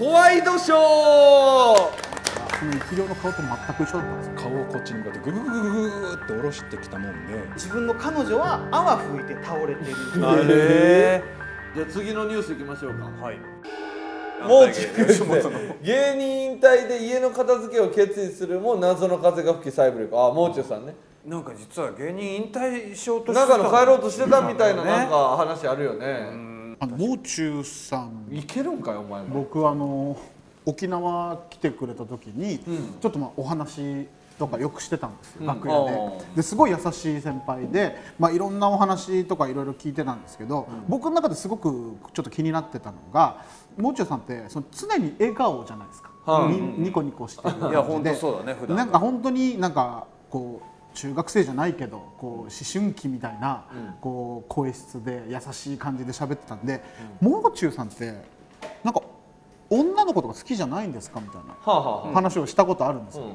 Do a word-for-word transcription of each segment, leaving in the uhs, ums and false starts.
ホワイトショー。生き量の顔と全く一緒だったんですよ。顔をこっちに向かってグググググーって下ろしてきたもんで、自分の彼女は泡吹いて倒れてる。あれじゃあ次のニュースいきましょうか。はい。もうちく芸人引退で家の片付けを決意するも謎の風が吹きサイブレイク。あ、もう中さんね。なんか実は芸人引退しようとしてた、中の帰ろうとしてたみたいななんか話あるよね。あのもう中さんいけるんかよお前も。僕あの沖縄来てくれた時に、うん、ちょっとまあお話とかよくしてたんですよ、うん、楽屋で。ですごい優しい先輩で、まあ、いろんなお話とかいろいろ聞いてたんですけど、うん、僕の中ですごくちょっと気になってたのが、もう中さんってその常に笑顔じゃないですか、はい、にニコニコしてる感じで。いや本当そうだね。普段なんか本当になんかこう中学生じゃないけどこう思春期みたいな、うん、こう声質で優しい感じで喋ってたんで、うん、もう中さんってなんか女の子とか好きじゃないんですかみたいな話をしたことあるんですよ。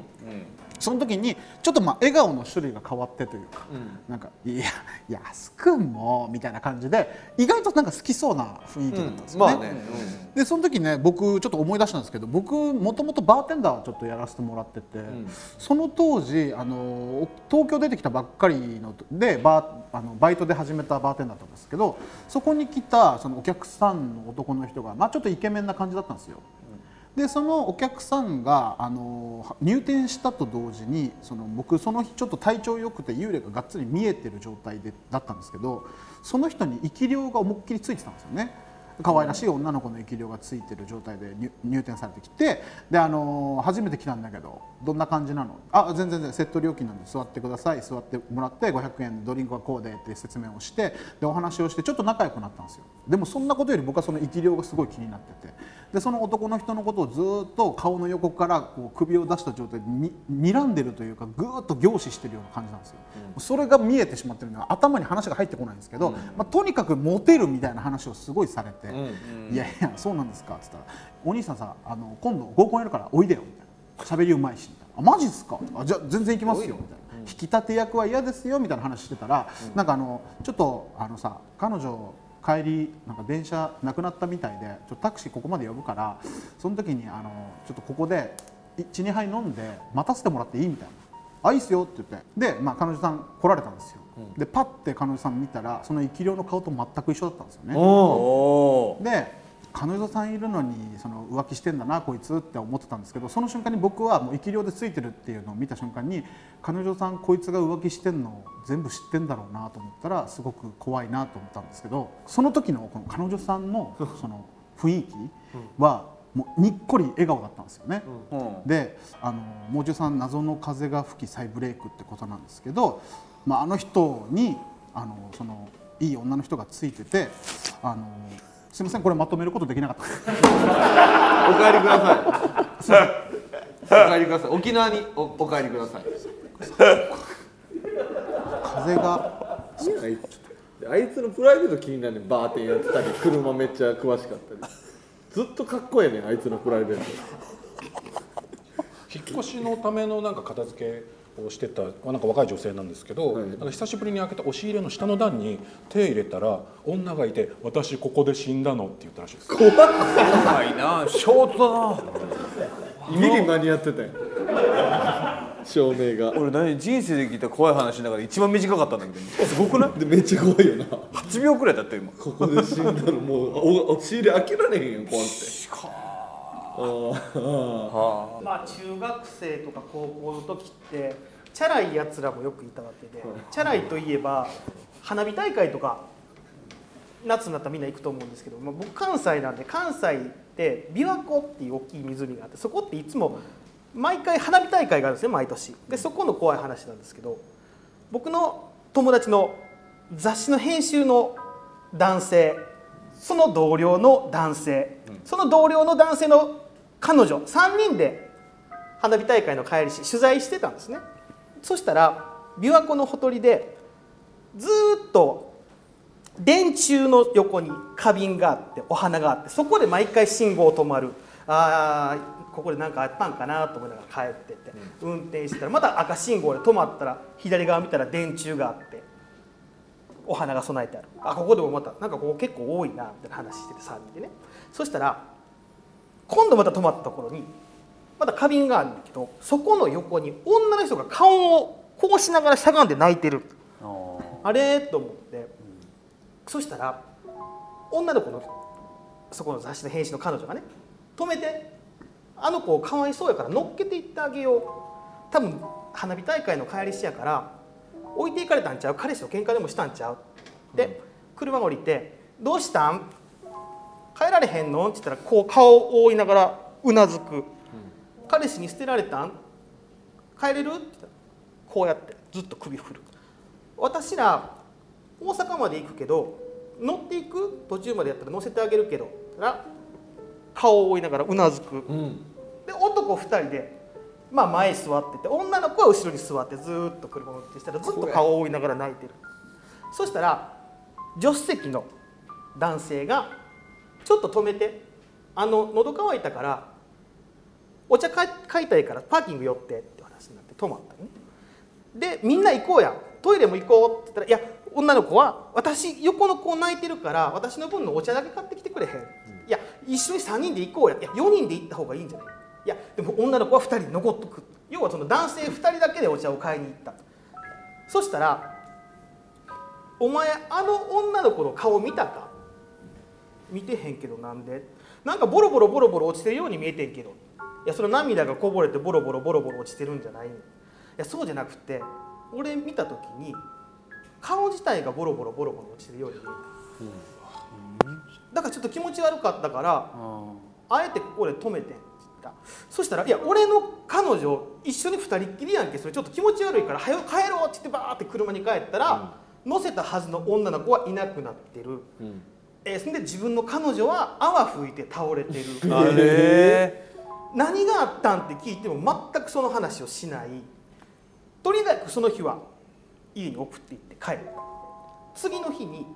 その時にちょっとまあ笑顔の種類が変わってというか、うん、なんかいや安くんもみたいな感じで意外となんか好きそうな雰囲気だったんですよね。うんまあねうん、でその時ね僕ちょっと思い出したんですけど、僕もともとバーテンダーちょっとやらせてもらってて、うん、その当時あの東京出てきたばっかりのでバーあのバイトで始めたバーテンダーだったんですけど、そこに来たそのお客さんの男の人がまあちょっとイケメンな感じだったんですよ。でそのお客さんがあの入店したと同時にその僕その日ちょっと体調良くて幽霊ががっつり見えてる状態でだったんですけど、その人に生き霊が思いっきりついてたんですよね。可愛らしい女の子の生き霊がついてる状態で 入, 入店されてきて、であの初めて来たんだけどどんな感じなの、あ全然セット料金なんで座ってください、座ってもらってごひゃくえんでドリンクはこうでって説明をして、でお話をしてちょっと仲良くなったんですよ。でもそんなことより僕はその生き霊がすごい気になってて、でその男の人のことをずっと顔の横からこう首を出した状態でに睨んでるというか、ぐーっと凝視してるような感じなんですよ、うん、それが見えてしまってるのは頭に話が入ってこないんですけど、うんまあ、とにかくモテるみたいな話をすごいされて、うんうん、いやいやそうなんですかって言ったら、お兄さんさあの今度合コンやるからおいでよみたいな、しゃべりうまいしみたいな、あマジっすか、あじゃあ全然行きますよみたいな、引き立て役は嫌ですよみたいな話してたら、うん、なんかあのちょっとあのさ彼女帰りなんか電車なくなったみたいで、ちょっとタクシーここまで呼ぶから、その時にあのちょっとここで いち、に 杯飲んで待たせてもらっていいみたいな、あいいっすよって言って、で、まあ、彼女さん来られたんですよ、うん、でパッて彼女さん見たらその生き霊の顔と全く一緒だったんですよね。おで彼女さんいるのにその浮気してんだなこいつって思ってたんですけど、その瞬間に僕はもう生き霊でついてるっていうのを見た瞬間に、彼女さんこいつが浮気してんの全部知ってんだろうなと思ったらすごく怖いなと思ったんですけど、その時のこの彼女さんのその雰囲気はもうにっこり笑顔だったんですよね、うんうん、であのもう中さん謎の風が吹き再ブレイクってことなんですけど、まあ、あの人にあのそのいい女の人がついてて、あのすいませんこれまとめることできなかったお帰りくださいお帰りください沖縄に お, お帰りください風があいつのプライベート気になるね。バーテンやってたり車めっちゃ詳しかったりずっとかっこいいねあいつのプライベート引っ越しのためのなんか片付けをしてたなんか若い女性なんですけど、はい、なんか久しぶりに開けた押し入れの下の段に手入れたら女がいて、私ここで死んだのって言ったらしいです。怖いなショートだなギリ間に合ってたよ照明が。俺何人生で聞いた怖い話の中で一番短かったんだけど、すごくない？でめっちゃ怖いよな。はちびょうくらいだったよ今。ここで死んだのもう押し入れ開けられへんよ怖くて。あはあ、まあ中学生とか高校の時ってチャラいやつらもよくいたわけで、チャラいといえば花火大会とか夏になったらみんな行くと思うんですけど、まあ、僕関西なんで、関西って琵琶湖っていう大きい湖があって、そこっていつも毎回花火大会があるんですね毎年。でそこの怖い話なんですけど、僕の友達の雑誌の編集の男性、その同僚の男性、その同僚の男性の彼女さんにんで花火大会の帰りし取材してたんですね。そしたら琵琶湖のほとりでずっと電柱の横に花瓶があってお花があって、そこで毎回信号止まる、あーここで何かあったんかなと思いながら帰ってて、運転してたらまた赤信号で止まったら左側見たら電柱があってお花が備えてある、あここでもまたなんかここ結構多いなみたいな話しててさんにんでね。そしたら今度また止まったところにまた花瓶があるんだけど、そこの横に女の人が顔をこうしながらしゃがんで泣いてる。あれと思って、うん、そしたら女の子のそこの雑誌の編集の彼女がね、止めて、あの子かわいそうやから乗っけていってあげよう、多分花火大会の帰りしやから置いていかれたんちゃう、彼氏と喧嘩でもしたんちゃうで、うん、車降りてどうしたん帰られへんのって言ったらこう顔を覆いながらうなずく、うん、彼氏に捨てられたん帰れるって言ったらこうやってずっと首振る。私ら大阪まで行くけど乗っていく途中までやったら乗せてあげるけどら顔を覆いながらうなずく、うん、で男ふたりで、まあ、前座ってて女の子は後ろに座ってずっと車乗ってしたらずっと顔を覆いながら泣いてる。そしたら助手席の男性がちょっと止めて、あの喉乾いたからお茶買いたいからパーキング寄ってって話になって止まったね。でみんな行こうやトイレも行こうって言ったら、いや女の子は私横の子泣いてるから私の分のお茶だけ買ってきてくれへん、うん、いや一緒にさんにんで行こうや、いやよにんで行った方がいいんじゃない、いやでも女の子はふたり残っとく、要はその男性ふたりだけでお茶を買いに行った。そしたらお前あの女の子の顔見たか、見てへんけど、なんでなんかボロボロボロボロ落ちてるように見えてんけど、いやその涙がこぼれてボロボロボロボロ落ちてるんじゃない、いやそうじゃなくて俺見た時に顔自体がボロボロボロボロ落ちてるように見えた、うん、だからちょっと気持ち悪かったから、うん、あえてここで止めてんって言った。そしたらいや俺の彼女一緒に二人っきりやんけ、それちょっと気持ち悪いから早く帰ろうって言ってバーって車に帰ったら、うん、乗せたはずの女の子はいなくなってる、うん、えー、そんで自分の彼女は泡吹いて倒れてるあれ何があったんって聞いても全くその話をしない。とにかくその日は家に送って行って帰る。次の日に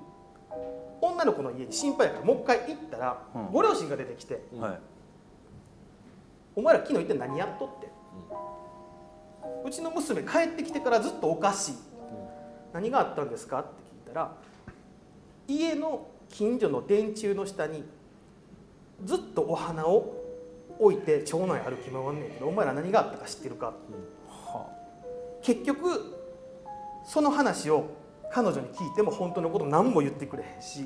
女の子の家に心配やからもう一回行ったら、うん、ご両親が出てきて、はい、お前ら昨日一体何やっとって、うん、うちの娘帰ってきてからずっとおかしい、うん、何があったんですかって聞いたら、家の近所の電柱の下にずっとお花を置いて町内歩き回んねんけどお前ら何があったか知ってるか、うんはあ、結局その話を彼女に聞いても本当のこと何も言ってくれへんし、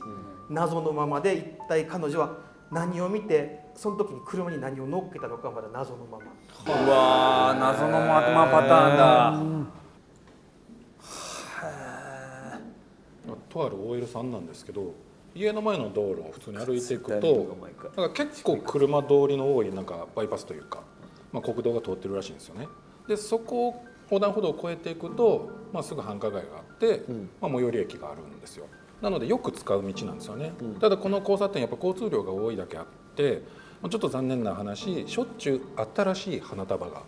うん、謎のままで一体彼女は何を見てその時に車に何を乗っけたのかまだ謎のまま。うわー謎のままパターンだ、うん、はーとある オーエル さんなんですけど家の前の道路を普通に歩いていくとなんか結構車通りの多いなんかバイパスというか、まあ、国道が通ってるらしいんですよね。でそこを横断歩道を越えていくと、まあ、すぐ繁華街があって、うんまあ、最寄り駅があるんですよ。なのでよく使う道なんですよね、うん、ただこの交差点やっぱ交通量が多いだけあってちょっと残念な話しょっちゅう新しい花束が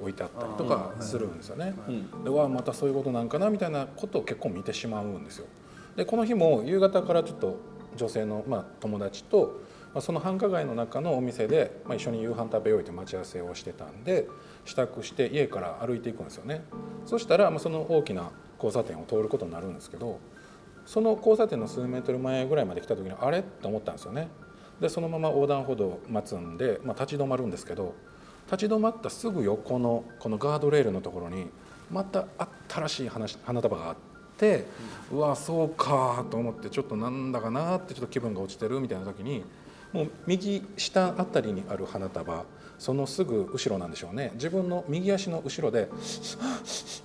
置いてあったりとかするんですよね、はいはい、でわあまたそういうことなんかなみたいなことを結構見てしまうんですよ。でこの日も夕方からちょっと女性の、まあ、友達とその繁華街の中のお店で一緒に夕飯食べようと待ち合わせをしてたんで支度して家から歩いていくんですよね。そしたらその大きな交差点を通ることになるんですけどその交差点の数メートル前ぐらいまで来た時にあれって思ったんですよね。でそのまま横断歩道を待つんで、まあ、立ち止まるんですけど立ち止まったすぐ横のこのガードレールのところにまた新しい花束があって、うわそうかと思ってちょっとなんだかなってちょっと気分が落ちてるみたいな時にもう右下あたりにある花束そのすぐ後ろなんでしょうね自分の右足の後ろで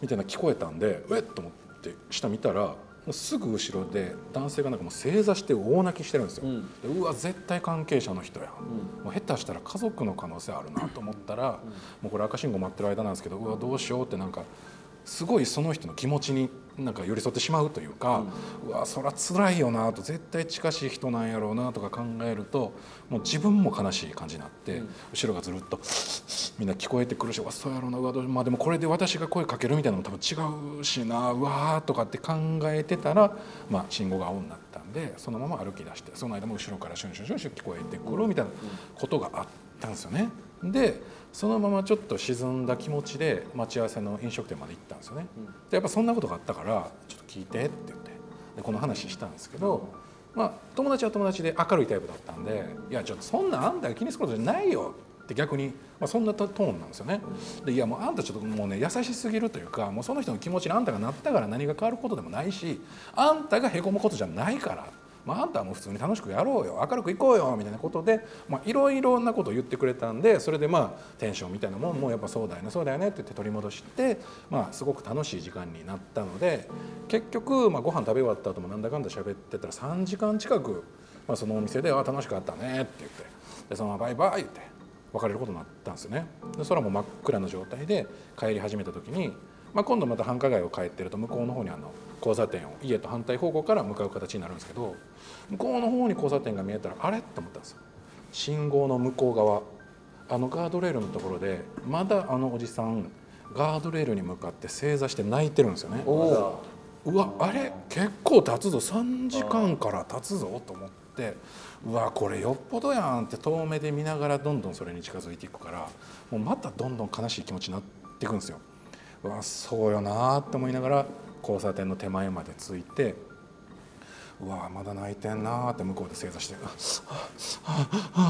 みたいな聞こえたんでえっと思って下見たらもうすぐ後ろで男性がなんかもう正座して大泣きしてるんですよ、うん、でうわ絶対関係者の人や、うん、もう下手したら家族の可能性あるなと思ったら、うん、もうこれ赤信号待ってる間なんですけどうわどうしようってなんかすごいその人の気持ちになんか寄り添ってしまうというか、うん、うわそら辛いよなと絶対近しい人なんやろうなとか考えるともう自分も悲しい感じになって、うん、後ろがずるっとみんな聞こえてくるしうわそうやろうなうわどう、まあ、でもこれで私が声かけるみたいなのも多分違うしなうわとかって考えてたら、まあ、信号が青になったんでそのまま歩き出してその間も後ろからシュンシュンシュンシュン聞こえてくるみたいなことがあったんですよね。でそのままちょっと沈んだ気持ちで待ち合わせの飲食店まで行ったんですよね。でやっぱそんなことがあったからちょっと聞いてって言ってでこの話したんですけど、まあ、友達は友達で明るいタイプだったんで「いやちょっとそんなあんたが気にすることじゃないよ」って逆に、まあ、そんなトーンなんですよね。でいやもうあんたちょっともうね優しすぎるというか、もうその人の気持ちにあんたがなったから何が変わることでもないし、あんたがへこむことじゃないから、まあ、あんたはもう普通に楽しくやろうよ、明るくいこうよみたいなことでいろいろなことを言ってくれたんで、それでまあテンションみたいなもんもやっぱそうだよねそうだよねって言って取り戻して、まあ、すごく楽しい時間になったので、結局まあご飯食べ終わった後もなんだかんだ喋ってたらさんじかん近く、まあ、そのお店で「ああ楽しかったね」って言って、でそのままバイバイって別れることになったんですよね。で空も真っ暗な状態で帰り始めた時に、まあ、今度また繁華街を帰ってると向こうの方にあの交差点を家と反対方向から向かう形になるんですけど、向こうの方に交差点が見えたらあれと思ったんですよ。信号の向こう側、あのガードレールのところでまだあのおじさんガードレールに向かって正座して泣いてるんですよね。おうわあれ結構経つぞ、さんじかんから経つぞと思って、うわこれよっぽどやんって遠目で見ながらどんどんそれに近づいていくから、もうまたどんどん悲しい気持ちになっていくんですよ。うわそうよなって思いながら交差点の手前まで着いて、うわまだ泣いてんなって向こうで正座して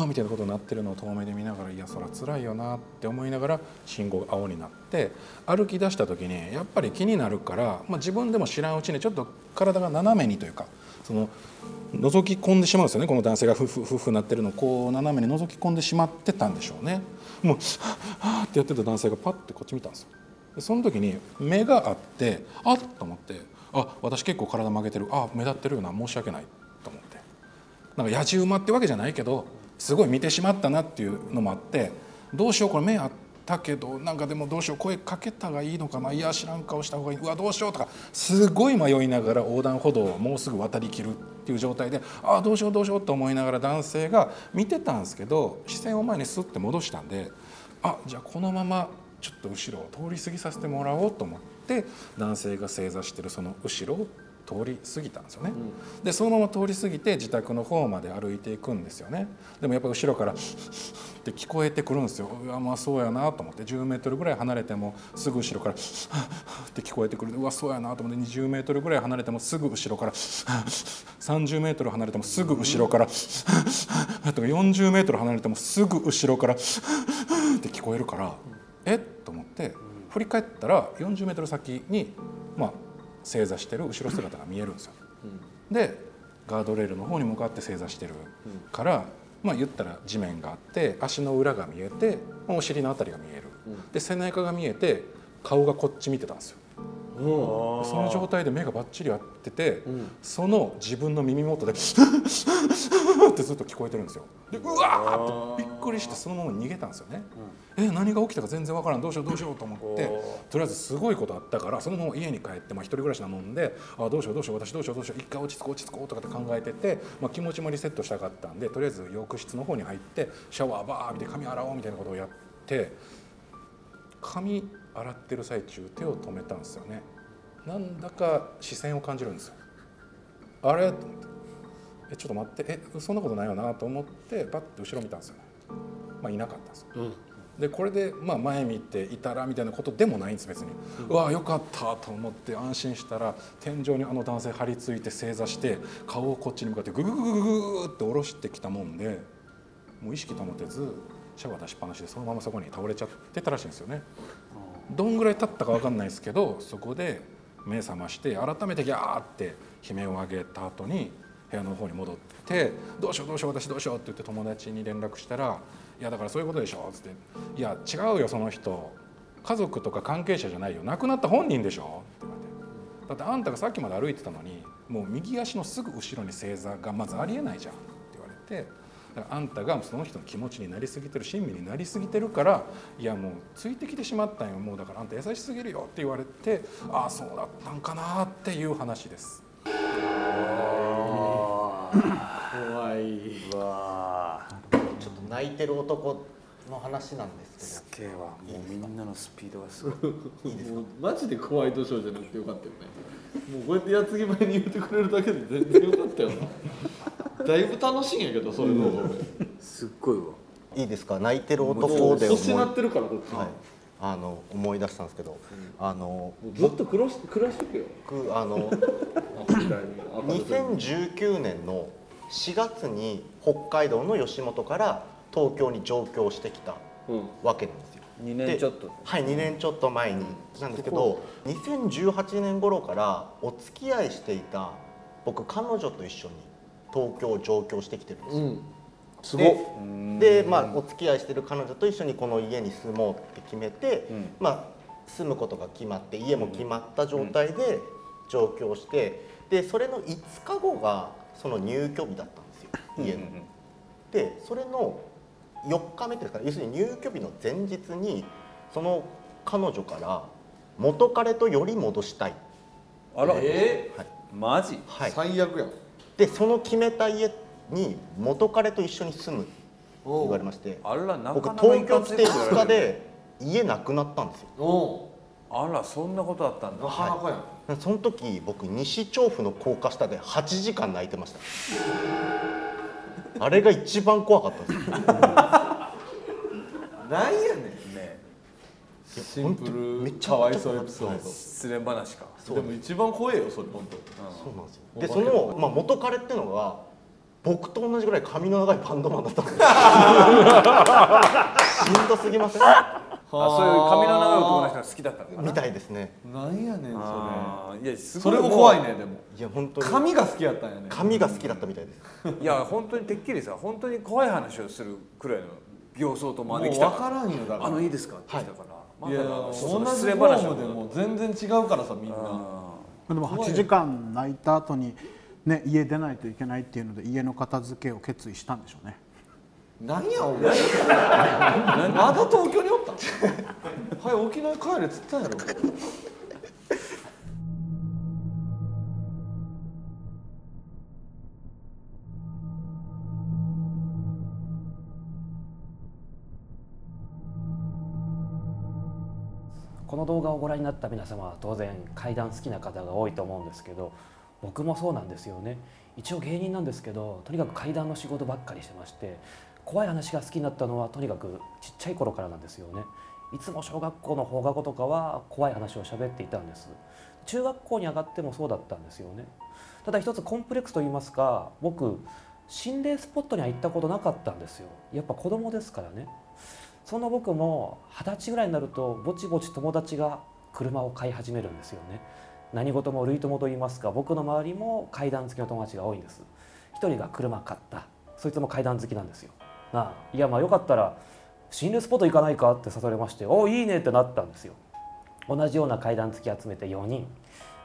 みたいなことになってるのを遠目で見ながら、いやそら辛いよなって思いながら信号が青になって、歩き出した時にやっぱり気になるから、まあ、自分でも知らんうちにちょっと体が斜めにというか、その覗き込んでしまうんですよね。この男性がフフフフなってるのをこう斜めに覗き込んでしまってたんでしょうね。もうハッってやってた男性がパッてこっち見たんですよ。その時に目があって、あっと思って、あ私結構体曲げてる、あ目立ってるよな申し訳ないと思って、なんかやじ馬ってわけじゃないけどすごい見てしまったなっていうのもあって、どうしようこれ目あったけどなんかでもどうしよう声かけたがいいのかな、いや知らん顔した方がいい、うわどうしようとかすごい迷いながら横断歩道をもうすぐ渡りきるっていう状態で、あどうしようどうしようと思いながら男性が見てたんですけど、視線を前にスッて戻したんで、あじゃあこのままちょっと後ろを通り過ぎさせてもらおうと思って、男性が正座してるその後ろを通り過ぎたんですよね。でそのまま通り過ぎて自宅の方まで歩いていくんですよね。でもやっぱ後ろからって聞こえてくるんですよ。うわまあそうやなと思って、じゅうメートルぐらい離れてもすぐ後ろからって聞こえてくる、うわそうやなと思って、にじゅうメートルぐらい離れてもすぐ後ろから、さんじゅうメートル離れてもすぐ後ろからとか、よんじゅうメートル離れてもすぐ後ろからって聞こえるから、えっと思って振り返ったらよんじゅうメートル先に、まあ、正座してる後ろ姿が見えるんですよ。でガードレールの方に向かって正座してるから、まあ、言ったら地面があって足の裏が見えてお尻のあたりが見える、で背中が見えて顔がこっち見てたんですよ。その状態で目がバッチリ合ってて、その自分の耳元でってずっと聞こえてるんですよ。でうわーってびっくりしてそのまま逃げたんですよね。え何が起きたか全然わからん、どうしようどうしようと思って、とりあえずすごいことあったからそのまま家に帰って、まあ、一人暮らしなもんで、あどうしようどうしよう私どうしようどうしよう、一回落ち着こう落ち着こうとかって考えてて、まあ、気持ちもリセットしたかったんで、とりあえず浴室の方に入ってシャワーバーって髪洗おうみたいなことをやって、髪洗ってる最中手を止めたんですよね。なんだか視線を感じるんですよ。あれと思って、えちょっと待って、えそんなことないよなと思ってバッと後ろ見たんですよね。まあいなかったんですよ、うん、でこれでまあ前見ていたらみたいなことでもないんです別に、うん、うわよかったと思って安心したら、天井にあの男性張り付いて正座して顔をこっちに向かってググググググーって下ろしてきたもんで、もう意識保てずシャワー出しっぱなしでそのままそこに倒れちゃってたらしいんですよね。どんぐらい経ったか分かんないですけど、そこで目覚まして改めてギャーって悲鳴を上げた後に部屋の方に戻って、どうしようどうしよう私どうしようって言って友達に連絡したら、いやだからそういうことでしょっつって、いや違うよその人家族とか関係者じゃないよ、亡くなった本人でしょって言われて、だってあんたがさっきまで歩いてたのにもう右足のすぐ後ろに正座がまずありえないじゃんって言われて、あんたがその人の気持ちになりすぎてる、親身になりすぎてるから、いやもうついてきてしまったんよ、もうだからあんた優しすぎるよって言われて、ああそうだったんかなっていう話です。怖いわ。ちょっと泣いてる男の話なんですけど、すげえわ、もうみんなのスピードがすごい。いいですか、マジで怖い土壌じゃなくてよかったよね。もうこうやって矢継ぎ前に言ってくれるだけで全然よかったよな。だいぶ楽しいんやけど、それの方がすっごいわ。いいですか、泣いてる男で失ってるからこっち、はい、あの思い出したんですけど、うん、あのずっと暮らしてくよ、あのにせんじゅうきゅうねんのしがつに北海道の吉本から東京に上京してきたわけなんですよ。うん、にねんちょっと、はい、にねんちょっと前になんですけど、にせんじゅうはちねん頃からお付き合いしていた僕、彼女と一緒に東京を上京してきてるんですよ。うん、すごで、で、まあ、お付き合いしてる彼女と一緒にこの家に住もうって決めて、うん、まあ、住むことが決まって家も決まった状態で上京して、うん、でそれのいつかごがその入居日だったんですよ、家の。うんうん、でそれのよっかめですかね、要するに入居日の前日にその彼女から元彼とより戻したい。あら、えーはい、マジ、はい、最悪やん。でその決めた家に元彼と一緒に住むって言われまして、あら、なかなか僕東京来ていつかで家なくなったんですよ。おあら、そんなことあったんだ。なかなかやん。はい、その時僕西調布の高架下ではちじかん泣いてました。あれが一番怖かったです。なんやねんね、シンプルかわいそうエピソード、失恋話か。でも一番怖いよそれ本当。そうなんですよ。でその、まあ、元彼ってのが僕と同じぐらい髪の長いバンドマンだったんですよ。しんどすぎません？あ、そういう髪の長い男の人が好きだったのかなみたいですね。なんやねんそれ。いや、すごいそれも怖いね。でもいや本当に髪が好きだったんやね。髪が好きだったみたいです。いや本当にてっきりさ、本当に怖い話をするくらいの形相と真似きたから、もう分からんよ。だからあのいいですかって来たから、はい、いや同じフォームでも全然違うからさ、みんな。でもはちじかん泣いた後にね、家出ないといけないっていうので家の片付けを決意したんでしょうね。何やお前。まだ東京におったん。はい、沖縄帰れっつったんやろ。この動画をご覧になった皆様は当然怪談好きな方が多いと思うんですけど、僕もそうなんですよね。一応芸人なんですけど、とにかく怪談の仕事ばっかりしてまして、怖い話が好きになったのはとにかくちっちゃい頃からなんですよね。いつも小学校の放課後とかは怖い話を喋っていたんです。中学校に上がってもそうだったんですよね。ただ一つコンプレックスと言いますか、僕心霊スポットには行ったことなかったんですよ。やっぱ子供ですからね。そんな僕もはたちぐらいになるとぼちぼち友達が車を買い始めるんですよね。何事も類友と言いますか、僕の周りも怪談好きの友達が多いんです。一人が車買った、そいつも怪談好きなんですよ。なあ、いやまあよかったら心霊スポット行かないかって誘われまして、おいいねってなったんですよ。同じような怪談好き集めてよにん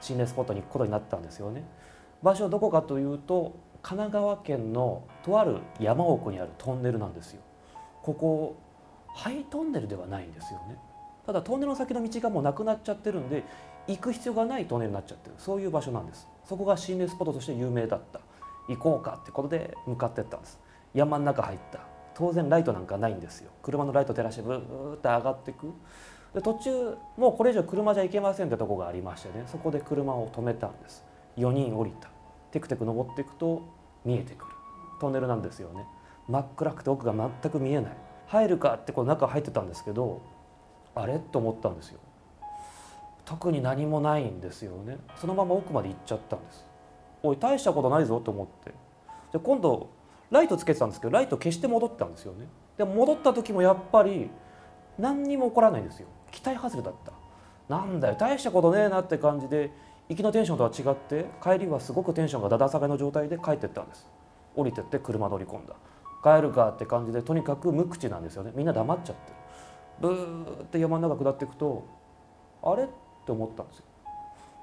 心霊スポットに行くことになったんですよね。場所はどこかというと、神奈川県のとある山奥にあるトンネルなんですよ。ここ廃トンネルではないんですよね。ただトンネルの先の道がもうなくなっちゃってるんで、行く必要がないトンネルになっちゃってる、そういう場所なんです。そこが心霊スポットとして有名だった。行こうかってことで向かってったんです。山の中入った。当然ライトなんかないんですよ。車のライト照らしてブーッと上がっていく。で途中もうこれ以上車じゃ行けませんってとこがありましてね、そこで車を止めたんです。よにん降りた。テクテク登っていくと見えてくるトンネルなんですよね。真っ暗くて奥が全く見えない。入るかってこう中入ってたんですけど、あれと思ったんですよ。特に何もないんですよね。そのまま奥まで行っちゃったんです。おい、大したことないぞと思って。で今度ライトつけてたんですけど、ライト消して戻ったんですよね。でも戻った時もやっぱり何にも起こらないんですよ。期待外れだった。なんだよ、大したことねえなって感じで、行きのテンションとは違って帰りはすごくテンションがだだ下がりの状態で帰ってったんです。降りてって車乗り込んだ。帰るかって感じで、とにかく無口なんですよね。みんな黙っちゃってる。ブーって山の中下っていくと、あれって思ったんですよ。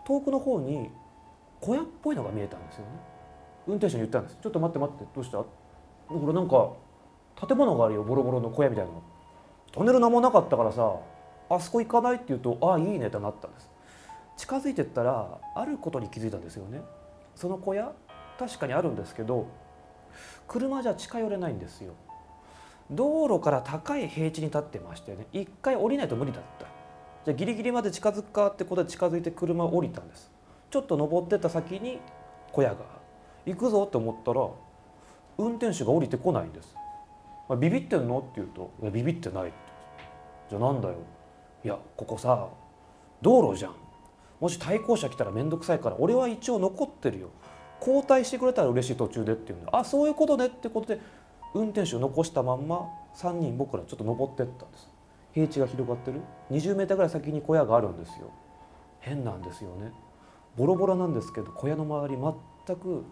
遠くの方に小屋っぽいのが見えたんですよね。運転手に言ったんです。ちょっと待って待って、どうした？これなんか建物があるよ、ボロボロの小屋みたいなの。トンネル何もなかったからさ、あそこ行かないって言うと、ああいいねってなったんです。近づいてったらあることに気づいたんですよね。その小屋確かにあるんですけど、車じゃ近寄れないんですよ。道路から高い平地に立ってましてね、一回降りないと無理だった。じゃあギリギリまで近づくかってことで近づいて車を降りたんです。ちょっと登ってった先に小屋が行くぞって思ったら、運転手が降りてこないんです。ビビってんのって言うと、いやビビってないって。じゃあなんだよ。いやここさ道路じゃん、もし対向車来たら面倒くさいから俺は一応残ってるよ。交代してくれたら嬉しい途中でっていうんで、あ、そういうことねってことで運転手を残したまんまさんにん僕らちょっと登ってったんです。平地が広がってるにじゅうメーターぐらい先に小屋があるんですよ。変なんですよね。ボロボロなんですけど小屋の周り全く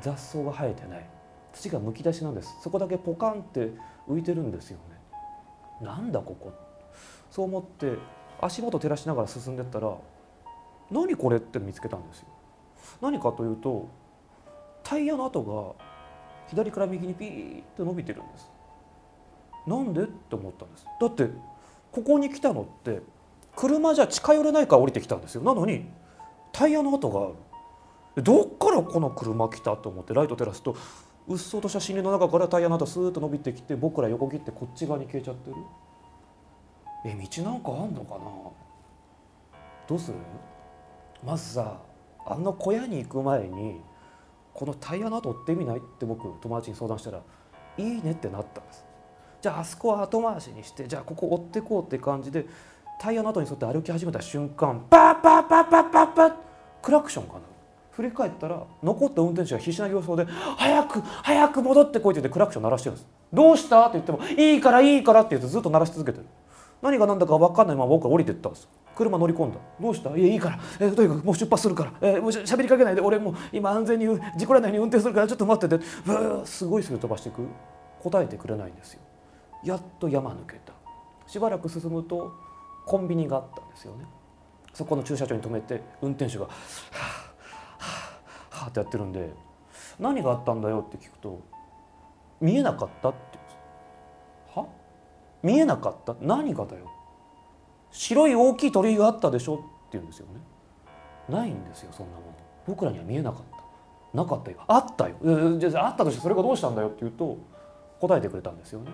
雑草が生えてない、土がむき出しなんです。そこだけポカンって浮いてるんですよね。なんだここ、そう思って足元照らしながら進んでったら、何これって見つけたんですよ。何かというと、タイヤの跡が左から右にピーッと伸びてるんです。なんでって思ったんです。だってここに来たのって車じゃ近寄れないから降りてきたんですよ。なのにタイヤの跡がある。どっからこの車来たと思ってライト照らすと、うっそうとした森林の中からタイヤの跡がスーッと伸びてきて、僕ら横切ってこっち側に消えちゃってる。え、道なんかあんのかな。どうする？まずさ、あの小屋に行く前にこのタイヤの跡追ってみないって僕友達に相談したら、いいねってなったんです。じゃああそこは後回しにして、じゃあここ追ってこうって感じでタイヤの跡に沿って歩き始めた瞬間、パッパッパッパッパッパッ、クラクションかな。振り返ったら残った運転手が必死な形相で、早く早く戻ってこいって言ってクラクション鳴らしてるんです。どうしたって言っても、いいからいいからって言ってずっと鳴らし続けてる。何が何だか分かんないまま僕は降りていったんです。車乗り込んだ。どうした？いや、いいから、えー、とにかくもう出発するから、えー、もうしゃべりかけないで、俺もう今安全に事故らないように運転するからちょっと待ってて、ブー、すごいスピード飛ばしていく。答えてくれないんですよ。やっと山抜けた。しばらく進むとコンビニがあったんですよね。そこの駐車場に止めて運転手がはあはあはあってやってるんで、何があったんだよって聞くと、見えなかったって言うんです。は？見えなかった？何がだよ。白い大きい鳥居があったでしょって言うんですよね。ないんですよ、そんなもの。僕らには見えなかった。なかったよ。あったよ。じゃああったとしてそれがどうしたんだよって言うと答えてくれたんですよね。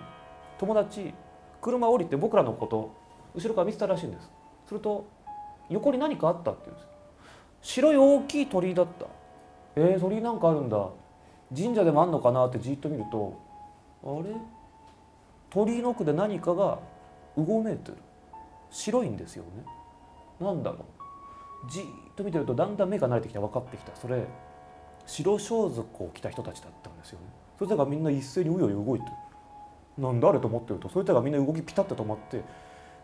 友達、車降りて僕らのこと後ろから見てたらしいんです。すると、横に何かあったって言うんですよ。白い大きい鳥居だった。えー、鳥居なんかあるんだ。神社でもあんのかなってじっと見ると、あれ？鳥居の奥で何かがうごめいてる。白いんですよね。なんだろう。じーっと見てるとだんだん目が慣れてきて分かってきた。それ白装束を着た人たちだったんですよね。それたちがみんな一斉にうようよ動いてる。なんだあれと思ってると、それたちがみんな動きピタッと止まって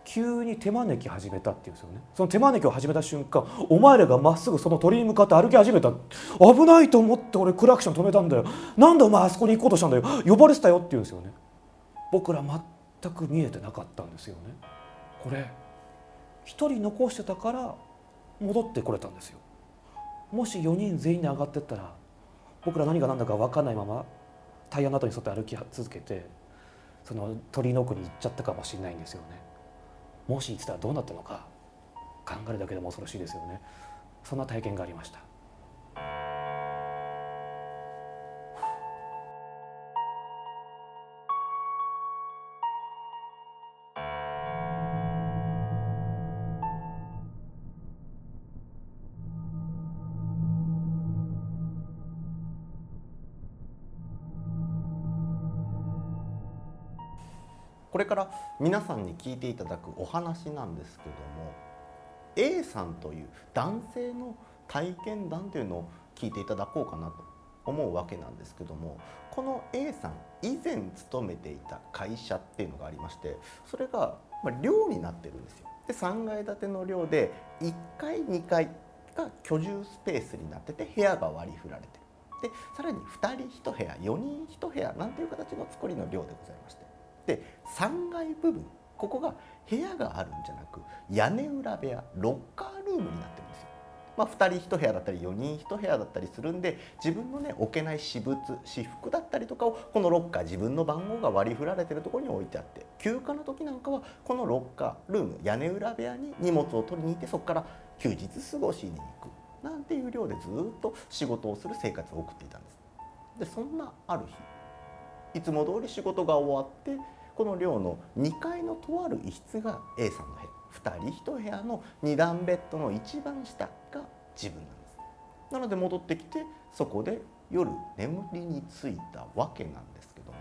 急に手招き始めたっていうんですよね。その手招きを始めた瞬間、お前らがまっすぐその鳥に向かって歩き始めた。危ないと思って俺クラクション止めたんだよ。なんでお前あそこに行こうとしたんだよ。呼ばれてたよっていうんですよね。僕ら全く見えてなかったんですよね。これ一人残してたから戻ってこれたんですよ。もしよにん全員で上がってったら、僕ら何が何だか分かんないままタイヤの後に沿って歩き続けて、その鳥居の奥に行っちゃったかもしれないんですよね。もし行ってたらどうなったのか考えるだけでも恐ろしいですよね。そんな体験がありました。これから皆さんに聞いていただくお話なんですけども、 A さんという男性の体験談というのを聞いていただこうかなと思うわけなんですけども、この A さん以前勤めていた会社っていうのがありまして、それが寮になってるんですよ。で、さんがい建ての寮でいっかいにかいが居住スペースになってて、部屋が割り振られてる。で、さらにふたりいち部屋、よにんいち部屋なんていう形の作りの寮でございまして、でさんがい部分、ここが部屋があるんじゃなく屋根裏部屋、ロッカールームになってるんですよ。まあ、ふたりいち部屋だったりよにんいち部屋だったりするんで、自分のね置けない私物、私服だったりとかをこのロッカー、自分の番号が割り振られてるところに置いてあって、休暇の時なんかはこのロッカールーム、屋根裏部屋に荷物を取りに行って、そこから休日過ごしに行くなんていう寮でずっと仕事をする生活を送っていたんです。で、そんなある日、いつも通り仕事が終わってこの寮のにかいのとある一室が A さんの部屋、ふたりいち部屋のに段ベッドの一番下が自分なんです。なので戻ってきて、そこで夜眠りについたわけなんですけども、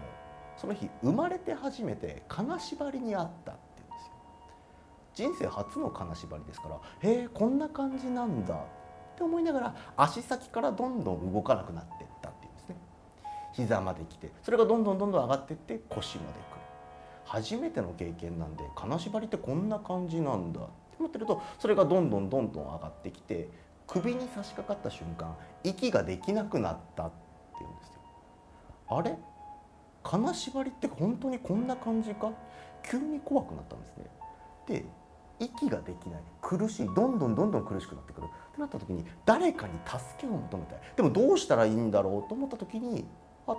その日生まれて初めて金縛りにあったっていうんですよ。人生初の金縛りですから、へえ、こんな感じなんだっって思いながら足先からどんどん動かなくなっていったっていうんですね。膝まで来て、それがどんどんどんどん上がっていって腰まで来る。初めての経験なんで金縛りってこんな感じなんだって思ってると、それがどんどんどんどん上がってきて首に差し掛かった瞬間息ができなくなったっていうんですよ。あれ、金縛りって本当にこんな感じか、急に怖くなったんですね。で、息ができない、苦しい、どんどんどんどん苦しくなってくるってなった時に誰かに助けを求めたい、でもどうしたらいいんだろうと思った時に、あ、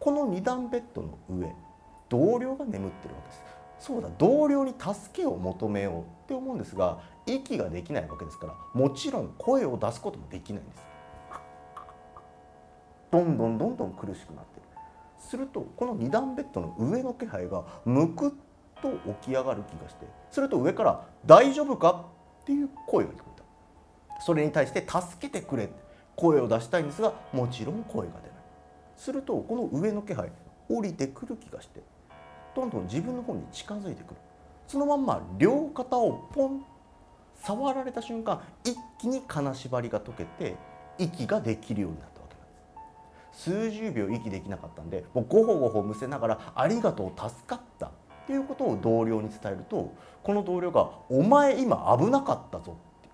この二段ベッドの上、同僚が眠ってるわけです。そうだ、同僚に助けを求めようって思うんですが、息ができないわけですから、もちろん声を出すこともできないんです。どんどんどんどん苦しくなってる。するとこの二段ベッドの上の気配がむくっと起き上がる気がして、それと上から「大丈夫か?」っていう声が聞こえた。それに対して「助けてくれ」って声を出したいんですが、もちろん声が出ない。するとこの上の気配降りてくる気がして、どんどん自分の方に近づいてくる。そのまんま両肩をポン、触られた瞬間一気に金縛りが解けて息ができるようになったわけなんです。数十秒息できなかったんで、もうごほごほむせながら「ありがとう、助かった」っていうことを同僚に伝えると、この同僚が「お前今危なかったぞ」って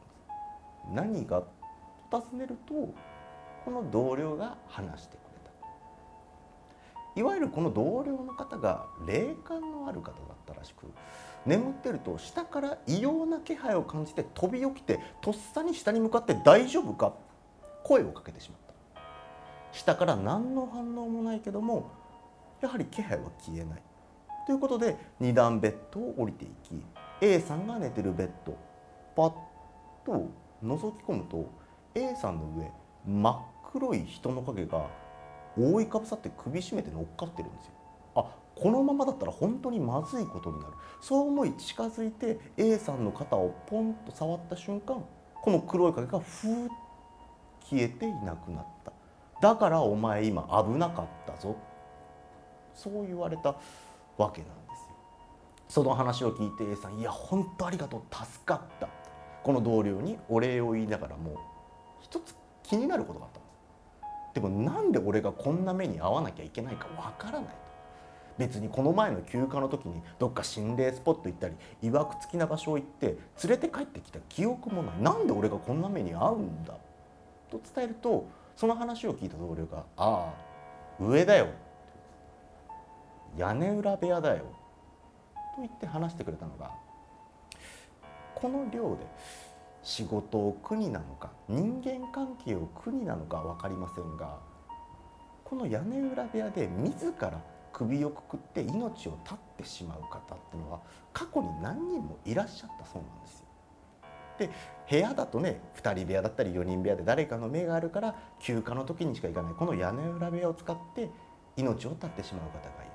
言うんです。何がと尋ねると、この同僚が話してくれた。いわゆるこの同僚の方が霊感のある方だったらしく、眠ってると下から異様な気配を感じて飛び起きて、とっさに下に向かって「大丈夫か?」声をかけてしまった。下から何の反応もないけども、やはり気配は消えないということでに段ベッドを降りていき、 A さんが寝てるベッドパッと覗き込むと、 A さんの上真っ黒い人の影が覆いかぶさって首絞めて乗っかってるんですよ。あ、このままだったら本当にまずいことになる。そう思い近づいて A さんの肩をポンと触った瞬間、この黒い影がふーっと消えていなくなった。だからお前今危なかったぞ、そう言われたわけなんですよ。その話を聞いて A さん、いや本当ありがとう、助かった、この同僚にお礼を言いながら、もう一つ気になることがあったんです。でもなんで俺がこんな目に遭わなきゃいけないかわからないと。別にこの前の休暇の時にどっか心霊スポット行ったり、いわくつきな場所を行って連れて帰ってきた記憶もない。なんで俺がこんな目に遭うんだと伝えると、その話を聞いた同僚が、ああ上だよ、屋根裏部屋だよと言って話してくれたのが、この量で仕事を苦になのか人間関係を苦になのか分かりませんが、この屋根裏部屋で自ら首をくくって命を絶ってしまう方ってのは過去に何人もいらっしゃったそうなんですよ。で、部屋だとね、ふたり部屋だったりよにん部屋で誰かの目があるから休暇の時にしか行かない、この屋根裏部屋を使って命を絶ってしまう方がいる。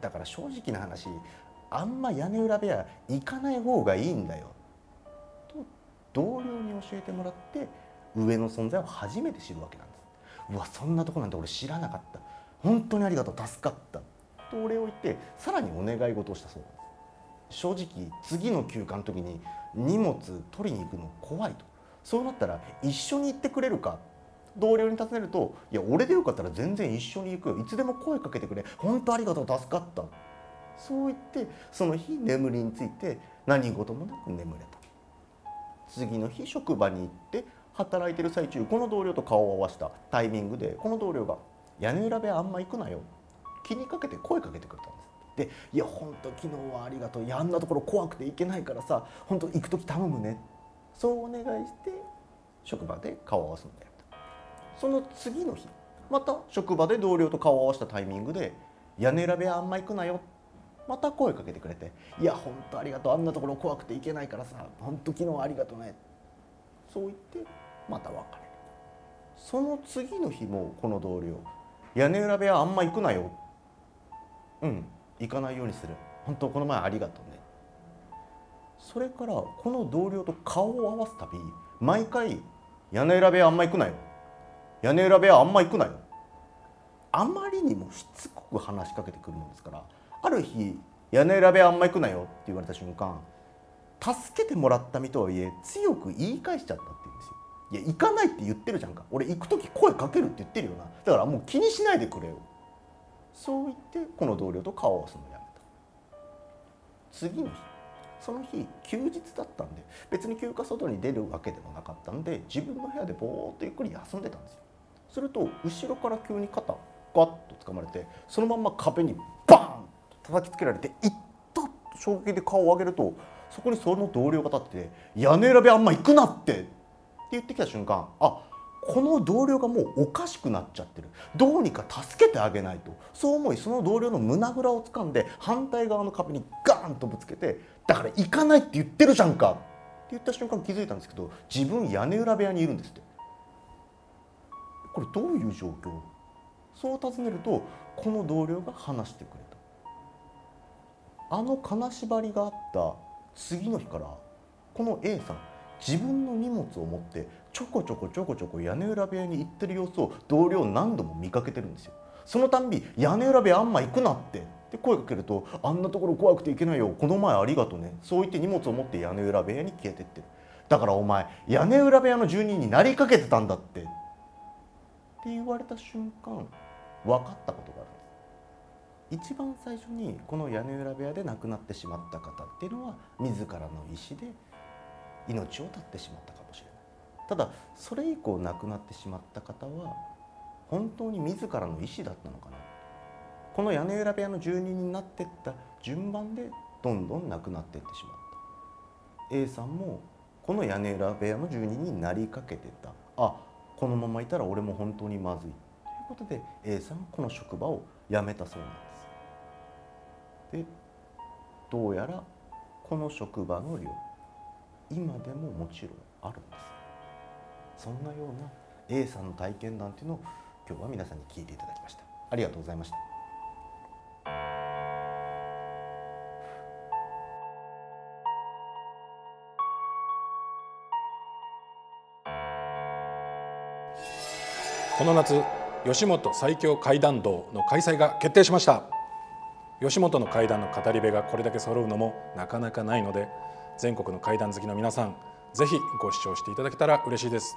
だから正直な話、あんま屋根裏部屋行かない方がいいんだよと同僚に教えてもらって、上の存在を初めて知るわけなんです。うわ、そんなとこなんて俺知らなかった、本当にありがとう、助かったとお礼を言って、さらにお願い事をしたそうなんです。正直次の休暇の時に荷物取りに行くの怖いと、そうなったら一緒に行ってくれるか、同僚に尋ねると、いや俺でよかったら全然一緒に行くよ、いつでも声かけてくれ、本当ありがとう、助かった、そう言ってその日眠りについて何事もなく眠れた。次の日職場に行って働いてる最中、この同僚と顔を合わせたタイミングで、この同僚が屋根裏部屋あんま行くなよ、気にかけて声かけてくれたんです。で、いや本当昨日はありがとう、いやあんなところ怖くて行けないからさ、本当行く時頼むね、そうお願いして職場で顔を合わすんだよ。その次の日、また職場で同僚と顔を合わせたタイミングで、屋根裏部屋あんま行くなよ、また声かけてくれて、いや本当ありがとう、あんなところ怖くて行けないからさ、本当昨日はありがとうね、そう言ってまた別れる。その次の日もこの同僚、屋根裏部屋あんま行くなよ、うん、行かないようにする、本当この前ありがとうね。それからこの同僚と顔を合わすたび、毎回屋根裏部屋あんま行くなよ、屋根裏部屋あんま行くなよ、あまりにもしつこく話しかけてくるもんですから、ある日屋根裏部屋あんま行くなよって言われた瞬間、助けてもらった身とはいえ強く言い返しちゃったって言うんですよ。いや行かないって言ってるじゃんか、俺行く時声かけるって言ってるよな、だからもう気にしないでくれよ、そう言ってこの同僚と顔を合わすのやめた。次の日、その日休日だったんで別に休暇外に出るわけでもなかったんで自分の部屋でぼーっとゆっくり休んでたんですよ。すると後ろから急に肩をガッと掴まれて、そのまんま壁にバーンと叩きつけられて、いったと衝撃で顔を上げるとそこにその同僚が立ってて、屋根裏部屋あんま行くなってって言ってきた瞬間、あ、この同僚がもうおかしくなっちゃってる、どうにか助けてあげないと、そう思いその同僚の胸ぐらを掴んで反対側の壁にガーンとぶつけて、だから行かないって言ってるじゃんかって言った瞬間気づいたんですけど、自分屋根裏部屋にいるんですって。これどういう状況？そう尋ねるとこの同僚が話してくれた。あの金縛りがあった次の日からこの A さん、自分の荷物を持ってちょこちょこちょこちょこ屋根裏部屋に行ってる様子を同僚何度も見かけてるんですよ。そのたんび屋根裏部屋あんま行くなってで声かけると、あんなところ怖くて行けないよ、この前ありがとね、そう言って荷物を持って屋根裏部屋に消えてってる、だからお前屋根裏部屋の住人になりかけてたんだってって言われた瞬間分かったことがある。一番最初にこの屋根裏部屋で亡くなってしまった方っていうのは自らの意思で命を絶ってしまったかもしれない。ただそれ以降亡くなってしまった方は本当に自らの意思だったのかな、この屋根裏部屋の住人になっていった順番でどんどん亡くなっていってしまった。 A さんもこの屋根裏部屋の住人になりかけてた、あ、このままいたら俺も本当にまずいということで A さんはこの職場を辞めたそうなんです。でどうやらこの職場の寮、今でももちろんあるんです。そんなような A さんの体験談というのを今日は皆さんに聞いていただきました。ありがとうございました。この夏、吉本最強怪談道の開催が決定しました。吉本の怪談の語り部がこれだけ揃うのもなかなかないので、全国の怪談好きの皆さん、ぜひご視聴していただけたら嬉しいです。